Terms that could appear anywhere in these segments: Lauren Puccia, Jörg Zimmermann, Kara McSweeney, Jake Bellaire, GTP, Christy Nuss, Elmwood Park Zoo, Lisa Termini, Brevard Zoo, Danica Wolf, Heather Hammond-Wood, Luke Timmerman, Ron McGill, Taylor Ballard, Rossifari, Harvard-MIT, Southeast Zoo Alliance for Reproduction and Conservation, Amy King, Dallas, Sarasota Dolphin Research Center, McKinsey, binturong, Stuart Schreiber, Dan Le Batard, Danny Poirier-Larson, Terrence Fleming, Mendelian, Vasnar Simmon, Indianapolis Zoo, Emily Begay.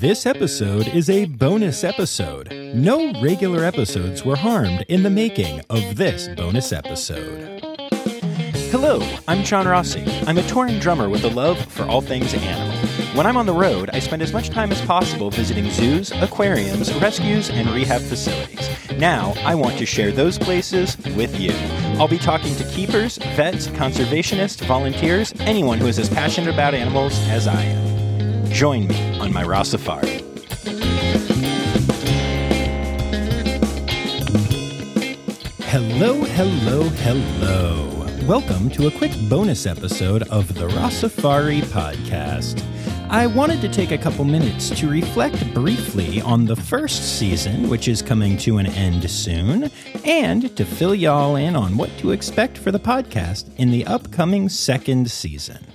this episode is a bonus episode. No regular episodes were harmed in the making of this bonus episode. Hello, I'm John Rossi. I'm a touring drummer with a love for all things animal. When I'm on the road, I spend as much time as possible visiting zoos, aquariums, rescues, and rehab facilities. Now, I want to share those places with you. I'll be talking to keepers, vets, conservationists, volunteers, anyone who is as passionate about animals as I am. Join me on my Raw Safari. Hello, hello, hello. Welcome to a quick bonus episode of the Raw Safari podcast. I wanted to take a couple minutes to reflect briefly on the first season, which is coming to an end soon, and to fill y'all in on what to expect for the podcast in the upcoming second season.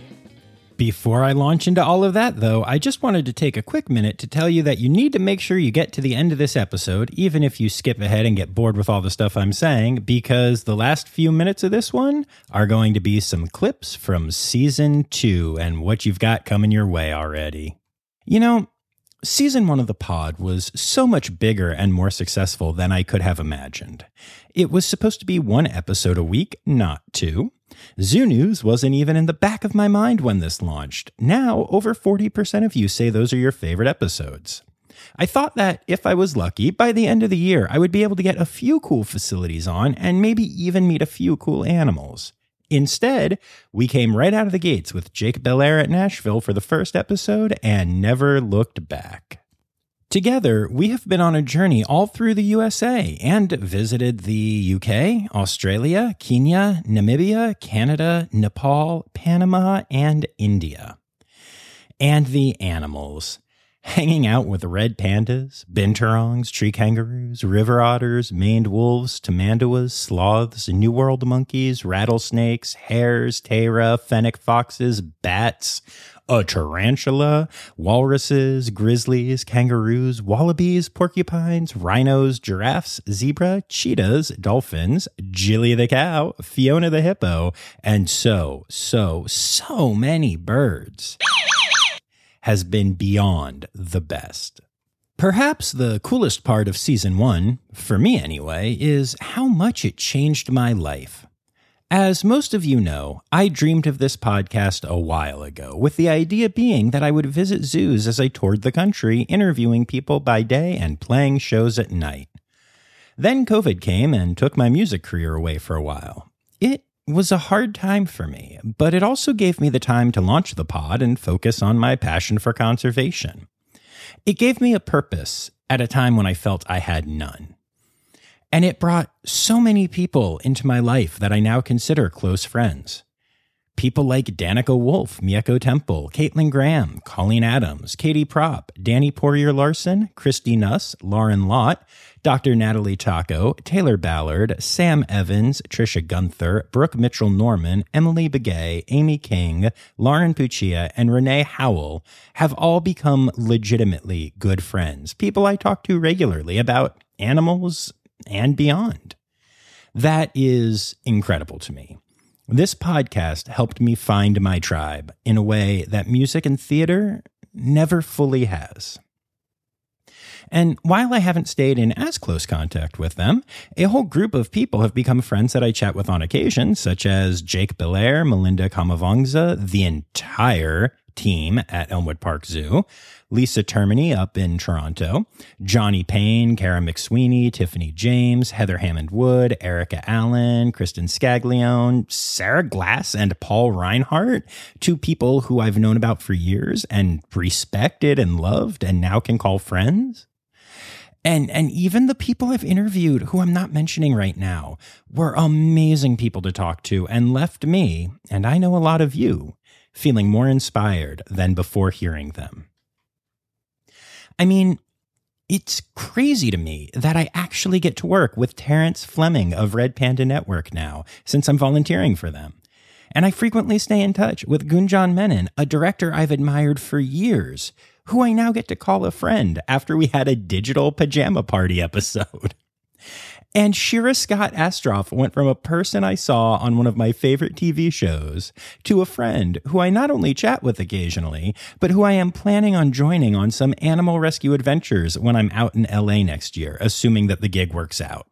Before I launch into all of that, though, I just wanted to take a quick minute to tell you that you need to make sure you get to the end of this episode, even if you skip ahead and get bored with all the stuff I'm saying, because the last few minutes of this one are going to be some clips from Season 2 and what you've got coming your way already. You know, Season 1 of the pod was so much bigger and more successful than I could have imagined. It was supposed to be one episode a week, not two. Zoo News wasn't even in the back of my mind when this launched. Now, over 40% of you say those are your favorite episodes. I thought that, if I was lucky, by the end of the year, I would be able to get a few cool facilities on and maybe even meet a few cool animals. Instead, we came right out of the gates with Jake Bellaire at Nashville for the first episode and never looked back. Together, we have been on a journey all through the USA and visited the UK, Australia, Kenya, Namibia, Canada, Nepal, Panama, and India. And the animals. Hanging out with red pandas, binturongs, tree kangaroos, river otters, maned wolves, tamanduas, sloths, New World monkeys, rattlesnakes, hares, tara, fennec foxes, bats, a tarantula, walruses, grizzlies, kangaroos, wallabies, porcupines, rhinos, giraffes, zebra, cheetahs, dolphins, Jilly the cow, Fiona the hippo, and so many birds has been beyond the best. Perhaps the coolest part of Season 1, for me anyway, is how much it changed my life. As most of you know, I dreamed of this podcast a while ago, with the idea being that I would visit zoos as I toured the country, interviewing people by day and playing shows at night. Then COVID came and took my music career away for a while. It was a hard time for me, but it also gave me the time to launch the pod and focus on my passion for conservation. It gave me a purpose at a time when I felt I had none. And it brought so many people into my life that I now consider close friends. People like Danica Wolf, Mieko Temple, Caitlin Graham, Colleen Adams, Katie Propp, Danny Poirier-Larson, Christy Nuss, Lauren Lott, Dr. Natalie Taco, Taylor Ballard, Sam Evans, Trisha Gunther, Brooke Mitchell-Norman, Emily Begay, Amy King, Lauren Puccia, and Renee Howell have all become legitimately good friends, people I talk to regularly about animals and beyond. That is incredible to me. This podcast helped me find my tribe in a way that music and theater never fully has. And while I haven't stayed in as close contact with them, a whole group of people have become friends that I chat with on occasion, such as Jake Bellaire, Melinda Kamavongza, the entire team at Elmwood Park Zoo, Lisa Termini up in Toronto, Johnny Payne, Kara McSweeney, Tiffany James, Heather Hammond-Wood, Erica Allen, Kristen Scaglione, Sarah Glass, and Paul Reinhardt, two people who I've known about for years and respected and loved and now can call friends. And even the people I've interviewed, who I'm not mentioning right now, were amazing people to talk to and left me, and I know a lot of you, feeling more inspired than before hearing them. I mean, it's crazy to me that I actually get to work with Terrence Fleming of Red Panda Network now, since I'm volunteering for them. And I frequently stay in touch with Gunjan Menon, a director I've admired for years, who I now get to call a friend after we had a digital pajama party episode. And Shira Scott Astroff went from a person I saw on one of my favorite TV shows to a friend who I not only chat with occasionally, but who I am planning on joining on some animal rescue adventures when I'm out in LA next year, assuming that the gig works out.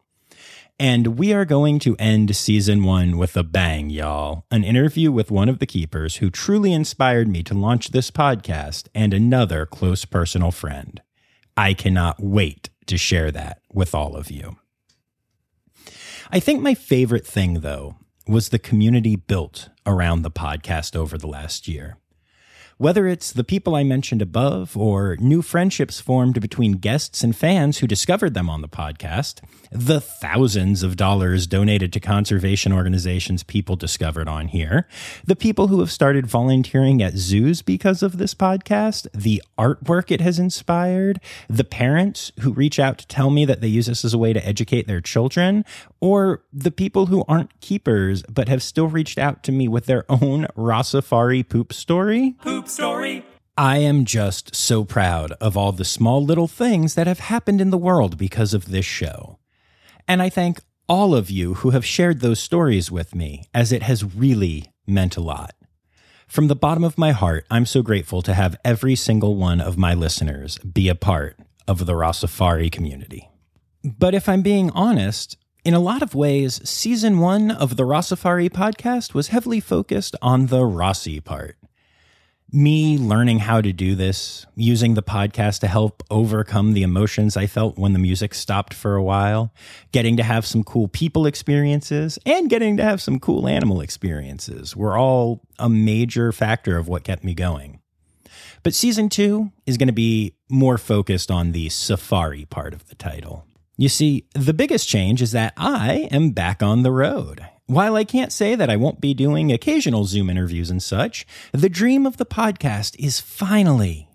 And we are going to end season one with a bang, y'all. An interview with one of the keepers who truly inspired me to launch this podcast and another close personal friend. I cannot wait to share that with all of you. I think my favorite thing, though, was the community built around the podcast over the last year. Whether it's the people I mentioned above or new friendships formed between guests and fans who discovered them on the podcast, the thousands of dollars donated to conservation organizations people discovered on here, the people who have started volunteering at zoos because of this podcast, the artwork it has inspired, the parents who reach out to tell me that they use this as a way to educate their children, or the people who aren't keepers but have still reached out to me with their own Rossafari poop story. Poop story. I am just so proud of all the small little things that have happened in the world because of this show. And I thank all of you who have shared those stories with me, as it has really meant a lot. From the bottom of my heart, I'm so grateful to have every single one of my listeners be a part of the Rossafari community. But if I'm being honest, in a lot of ways, season one of the Rossafari podcast was heavily focused on the Rossi part. Me learning how to do this, using the podcast to help overcome the emotions I felt when the music stopped for a while, getting to have some cool people experiences, and getting to have some cool animal experiences were all a major factor of what kept me going. But season two is going to be more focused on the safari part of the title. You see, the biggest change is that I am back on the road. While I can't say that I won't be doing occasional Zoom interviews and such, the dream of the podcast is finally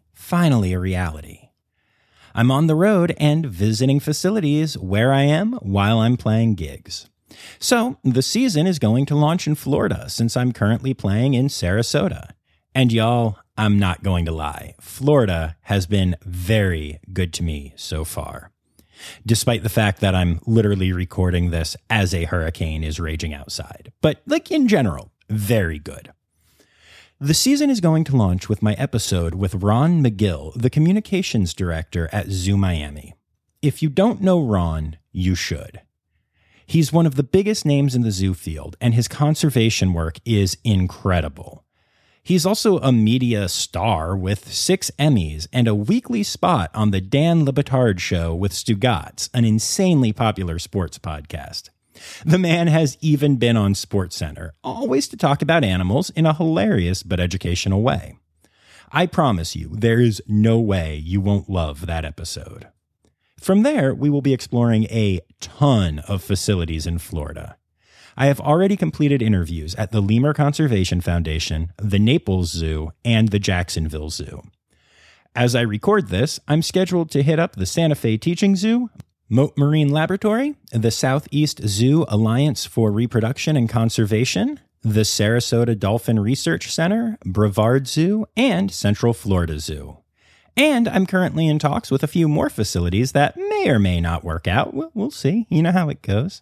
a reality. I'm on the road and visiting facilities where I am while I'm playing gigs. So the season is going to launch in Florida since I'm currently playing in Sarasota. And y'all, I'm not going to lie. Florida has been very good to me so far. Despite the fact that I'm literally recording this as a hurricane is raging outside. But like in general, very good. The season is going to launch with my episode with Ron McGill, the communications director at Zoo Miami. If you don't know Ron, you should. He's one of the biggest names in the zoo field, and his conservation work is incredible. He's also a media star with 6 Emmys and a weekly spot on the Dan Le Batard Show with Stugatz, an insanely popular sports podcast. The man has even been on SportsCenter, always to talk about animals in a hilarious but educational way. I promise you, there is no way you won't love that episode. From there, we will be exploring a ton of facilities in Florida. I have already completed interviews at the Lemur Conservation Foundation, the Naples Zoo, and the Jacksonville Zoo. As I record this, I'm scheduled to hit up the Santa Fe Teaching Zoo, Moat Marine Laboratory, the Southeast Zoo Alliance for Reproduction and Conservation, the Sarasota Dolphin Research Center, Brevard Zoo, and Central Florida Zoo. And I'm currently in talks with a few more facilities that may or may not work out. We'll see. You know how it goes.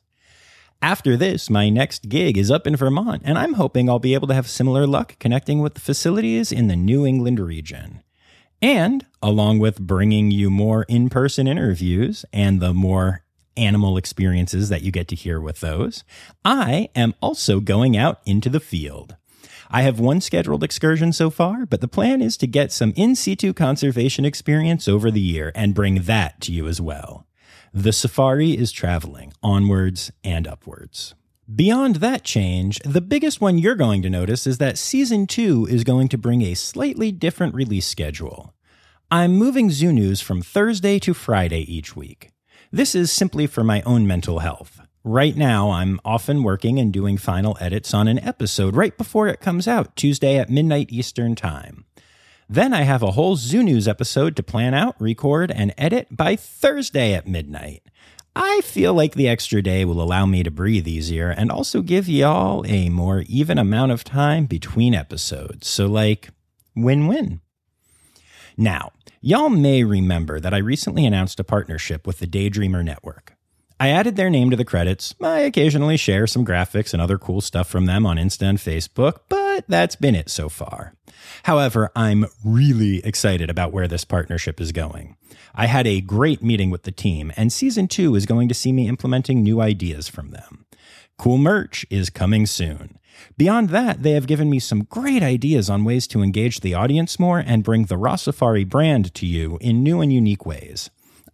After this, my next gig is up in Vermont, and I'm hoping I'll be able to have similar luck connecting with the facilities in the New England region. And along with bringing you more in-person interviews and the more animal experiences that you get to hear with those, I am also going out into the field. I have one scheduled excursion so far, but the plan is to get some in situ conservation experience over the year and bring that to you as well. The safari is traveling onwards and upwards. Beyond that change, the biggest one you're going to notice is that season two is going to bring a slightly different release schedule. I'm moving Zoo News from Thursday to Friday each week. This is simply for my own mental health. Right now, I'm often working and doing final edits on an episode right before it comes out, Tuesday at midnight Eastern Time. Then I have a whole Zoo News episode to plan out, record, and edit by Thursday at midnight. I feel like the extra day will allow me to breathe easier and also give y'all a more even amount of time between episodes. So, like, win-win. Now, y'all may remember that I recently announced a partnership with the Daydreamer Network. I added their name to the credits. I occasionally share some graphics and other cool stuff from them on Insta and Facebook, but that's been it so far. However, I'm really excited about where this partnership is going. I had a great meeting with the team, and season 2 is going to see me implementing new ideas from them. Cool merch is coming soon. Beyond that, they have given me some great ideas on ways to engage the audience more and bring the Rossifari brand to you in new and unique ways.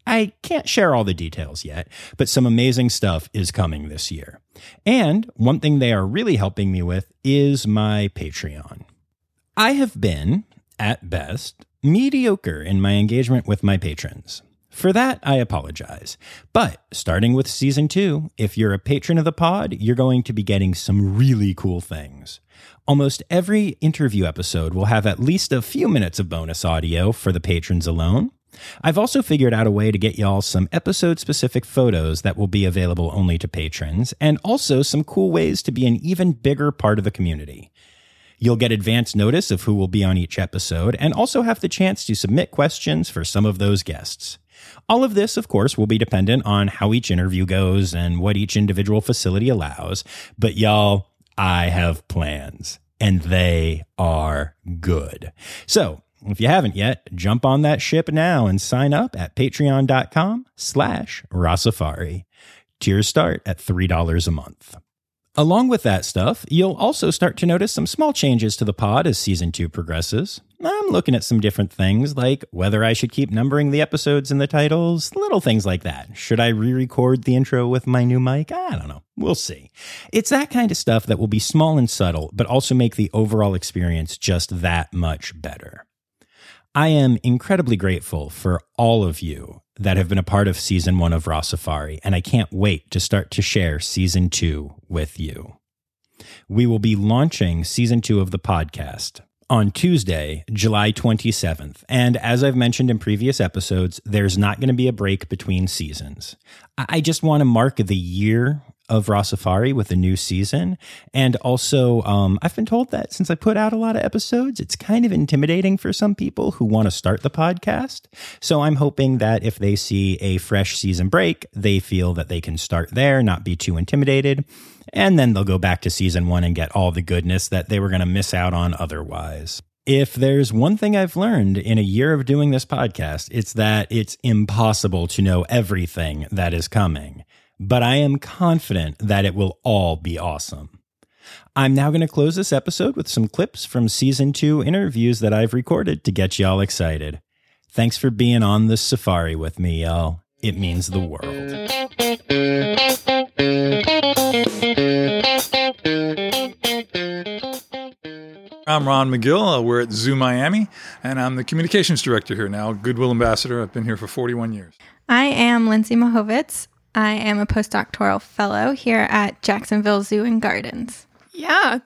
I can't share all the details yet, but some amazing stuff is coming this year. And one thing they are really helping me with is my Patreon. I have been, at best, mediocre in my engagement with my patrons. For that, I apologize. But starting with season 2, if you're a patron of the pod, you're going to be getting some really cool things. Almost every interview episode will have at least a few minutes of bonus audio for the patrons alone. I've also figured out a way to get y'all some episode-specific photos that will be available only to patrons, and also some cool ways to be an even bigger part of the community. You'll get advance notice of who will be on each episode, and also have the chance to submit questions for some of those guests. All of this, of course, will be dependent on how each interview goes and what each individual facility allows. But y'all, I have plans, and they are good. So if you haven't yet, jump on that ship now and sign up at patreon.com/Rossifari. Tiers start at $3 a month. Along with that stuff, you'll also start to notice some small changes to the pod as season 2 progresses. I'm looking at some different things, like whether I should keep numbering the episodes in the titles, little things like that. Should I re-record the intro with my new mic? I don't know. We'll see. It's that kind of stuff that will be small and subtle, but also make the overall experience just that much better. I am incredibly grateful for all of you that have been a part of season 1 of Rossifari, and I can't wait to start to share season 2 with you. We will be launching season 2 of the podcast on Tuesday, July 27th. And as I've mentioned in previous episodes, there's not going to be a break between seasons. I just want to mark the year of Rossifari with a new season. And also, I've been told that since I put out a lot of episodes, it's kind of intimidating for some people who want to start the podcast. So I'm hoping that if they see a fresh season break, they feel that they can start there, not be too intimidated. And then they'll go back to season 1 and get all the goodness that they were going to miss out on otherwise. If there's one thing I've learned in a year of doing this podcast, it's that it's impossible to know everything that is coming. But I am confident that it will all be awesome. I'm now going to close this episode with some clips from season 2 interviews that I've recorded to get y'all excited. Thanks for being on this safari with me, y'all. It means the world. I'm Ron McGill. We're at Zoo Miami, and I'm the communications director here now, Goodwill Ambassador. I've been here for 41 years. I am Lindsay Mohovitz. I am a postdoctoral fellow here at Jacksonville Zoo and Gardens. Yeah.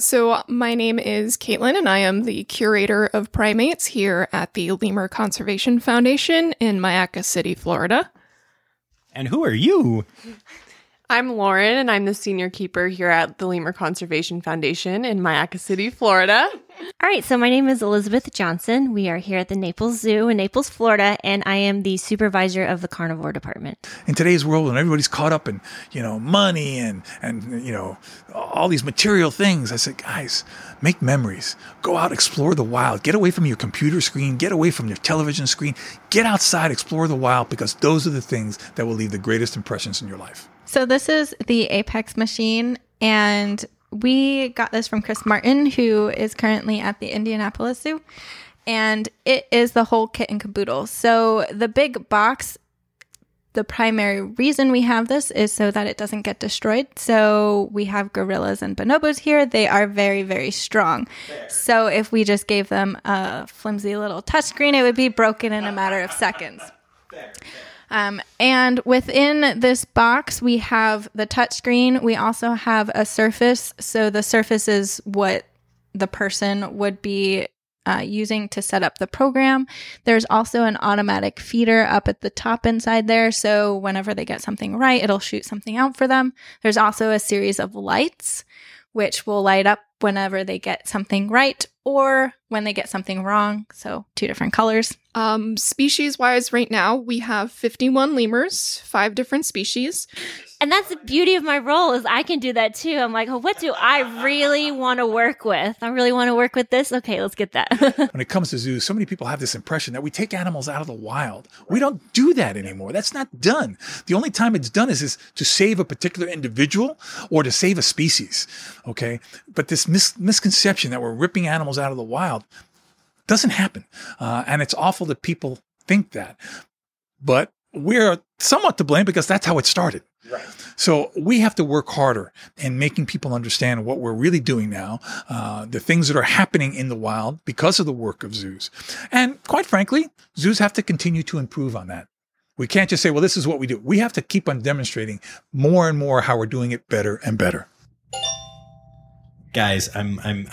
So my name is Caitlin, and I am the curator of primates here at the Lemur Conservation Foundation in Mayaca City, Florida. And who are you? I'm Lauren, and I'm the senior keeper here at the Lemur Conservation Foundation in Mayaca City, Florida. All right, so my name is Elizabeth Johnson. We are here at the Naples Zoo in Naples, Florida, and I am the supervisor of the carnivore department. In today's world, when everybody's caught up in, money and all these material things, I said, guys, make memories. Go out, explore the wild. Get away from your computer screen. Get away from your television screen. Get outside, explore the wild, because those are the things that will leave the greatest impressions in your life. So this is the Apex machine, and we got this from Chris Martin, who is currently at the Indianapolis Zoo, and it is the whole kit and caboodle. So the big box, the primary reason we have this is so that it doesn't get destroyed. So we have gorillas and bonobos here. They are very, very strong. There. So if we just gave them a flimsy little touchscreen, it would be broken in a matter of seconds. There. And within this box, we have the touchscreen. We also have a surface. So the surface is what the person would be using to set up the program. There's also an automatic feeder up at the top inside there. So whenever they get something right, it'll shoot something out for them. There's also a series of lights, which will light up whenever they get something right or when they get something wrong. So two different colors. Species-wise, right now, we have 51 lemurs, 5 different species. And that's the beauty of my role is I can do that too. I'm like, oh, what do I really want to work with? I really want to work with this? Okay, let's get that. When it comes to zoos, so many people have this impression that we take animals out of the wild. We don't do that anymore. That's not done. The only time it's done is to save a particular individual or to save a species, okay? But this misconception that we're ripping animals out of the wild doesn't happen. And it's awful that people think that. But we're somewhat to blame because that's how it started. Right. So we have to work harder in making people understand what we're really doing now, the things that are happening in the wild because of the work of zoos. And quite frankly, zoos have to continue to improve on that. We can't just say, well, this is what we do. We have to keep on demonstrating more and more how we're doing it better and better. Guys, I'm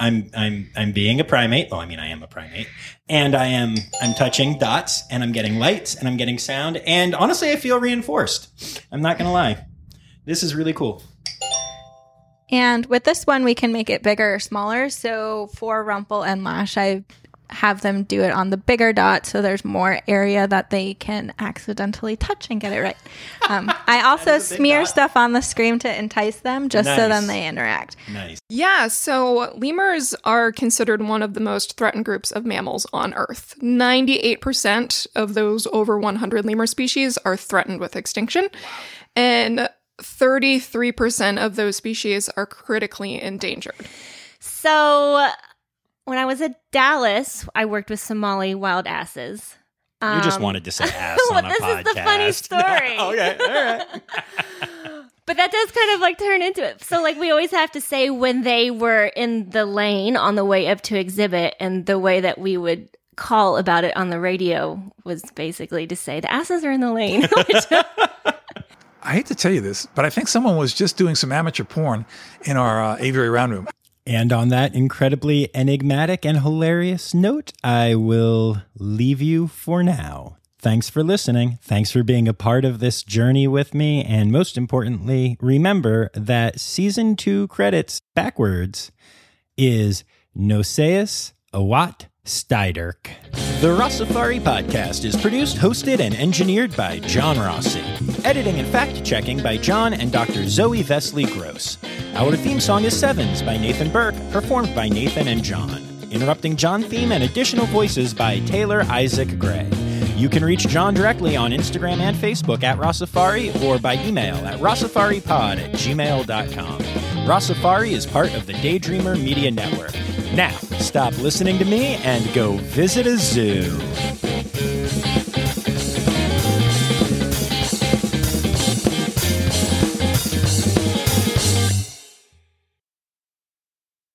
being a primate. Well, I mean, I am a primate, and I'm touching dots, and I'm getting lights, and I'm getting sound, and honestly, I feel reinforced. I'm not gonna lie, this is really cool. And with this one, we can make it bigger or smaller. So for Rumple and Lash, I have them do it on the bigger dot, so there's more area that they can accidentally touch and get it right. I also smear stuff on the screen to entice them, just so then they interact. Nice. Yeah, so lemurs are considered one of the most threatened groups of mammals on Earth. 98% of those over 100 lemur species are threatened with extinction, and 33% of those species are critically endangered. So when I was in Dallas, I worked with Somali wild asses. You just wanted to say ass on a podcast. Well, this is the funny story. Okay, all right. But that does kind of like turn into it. So like we always have to say when they were in the lane on the way up to exhibit, and the way that we would call about it on the radio was basically to say the asses are in the lane. I hate to tell you this, but I think someone was just doing some amateur porn in our aviary round room. And on that incredibly enigmatic and hilarious note, I will leave you for now. Thanks for listening. Thanks for being a part of this journey with me. And most importantly, remember that season 2 credits backwards is Noceus Awat Steiderk. The Rossifari Podcast is produced, hosted, and engineered by John Rossi. Editing and fact-checking by John and Dr. Zoe Vesley-Gross. Our theme song is Sevens by Nathan Burke, performed by Nathan and John. Interrupting John theme and additional voices by Taylor Isaac Gray. You can reach John directly on Instagram and Facebook at Rossifari or by email at rossifaripod@gmail.com. Rossifari is part of the Daydreamer Media Network. Now, stop listening to me and go visit a zoo.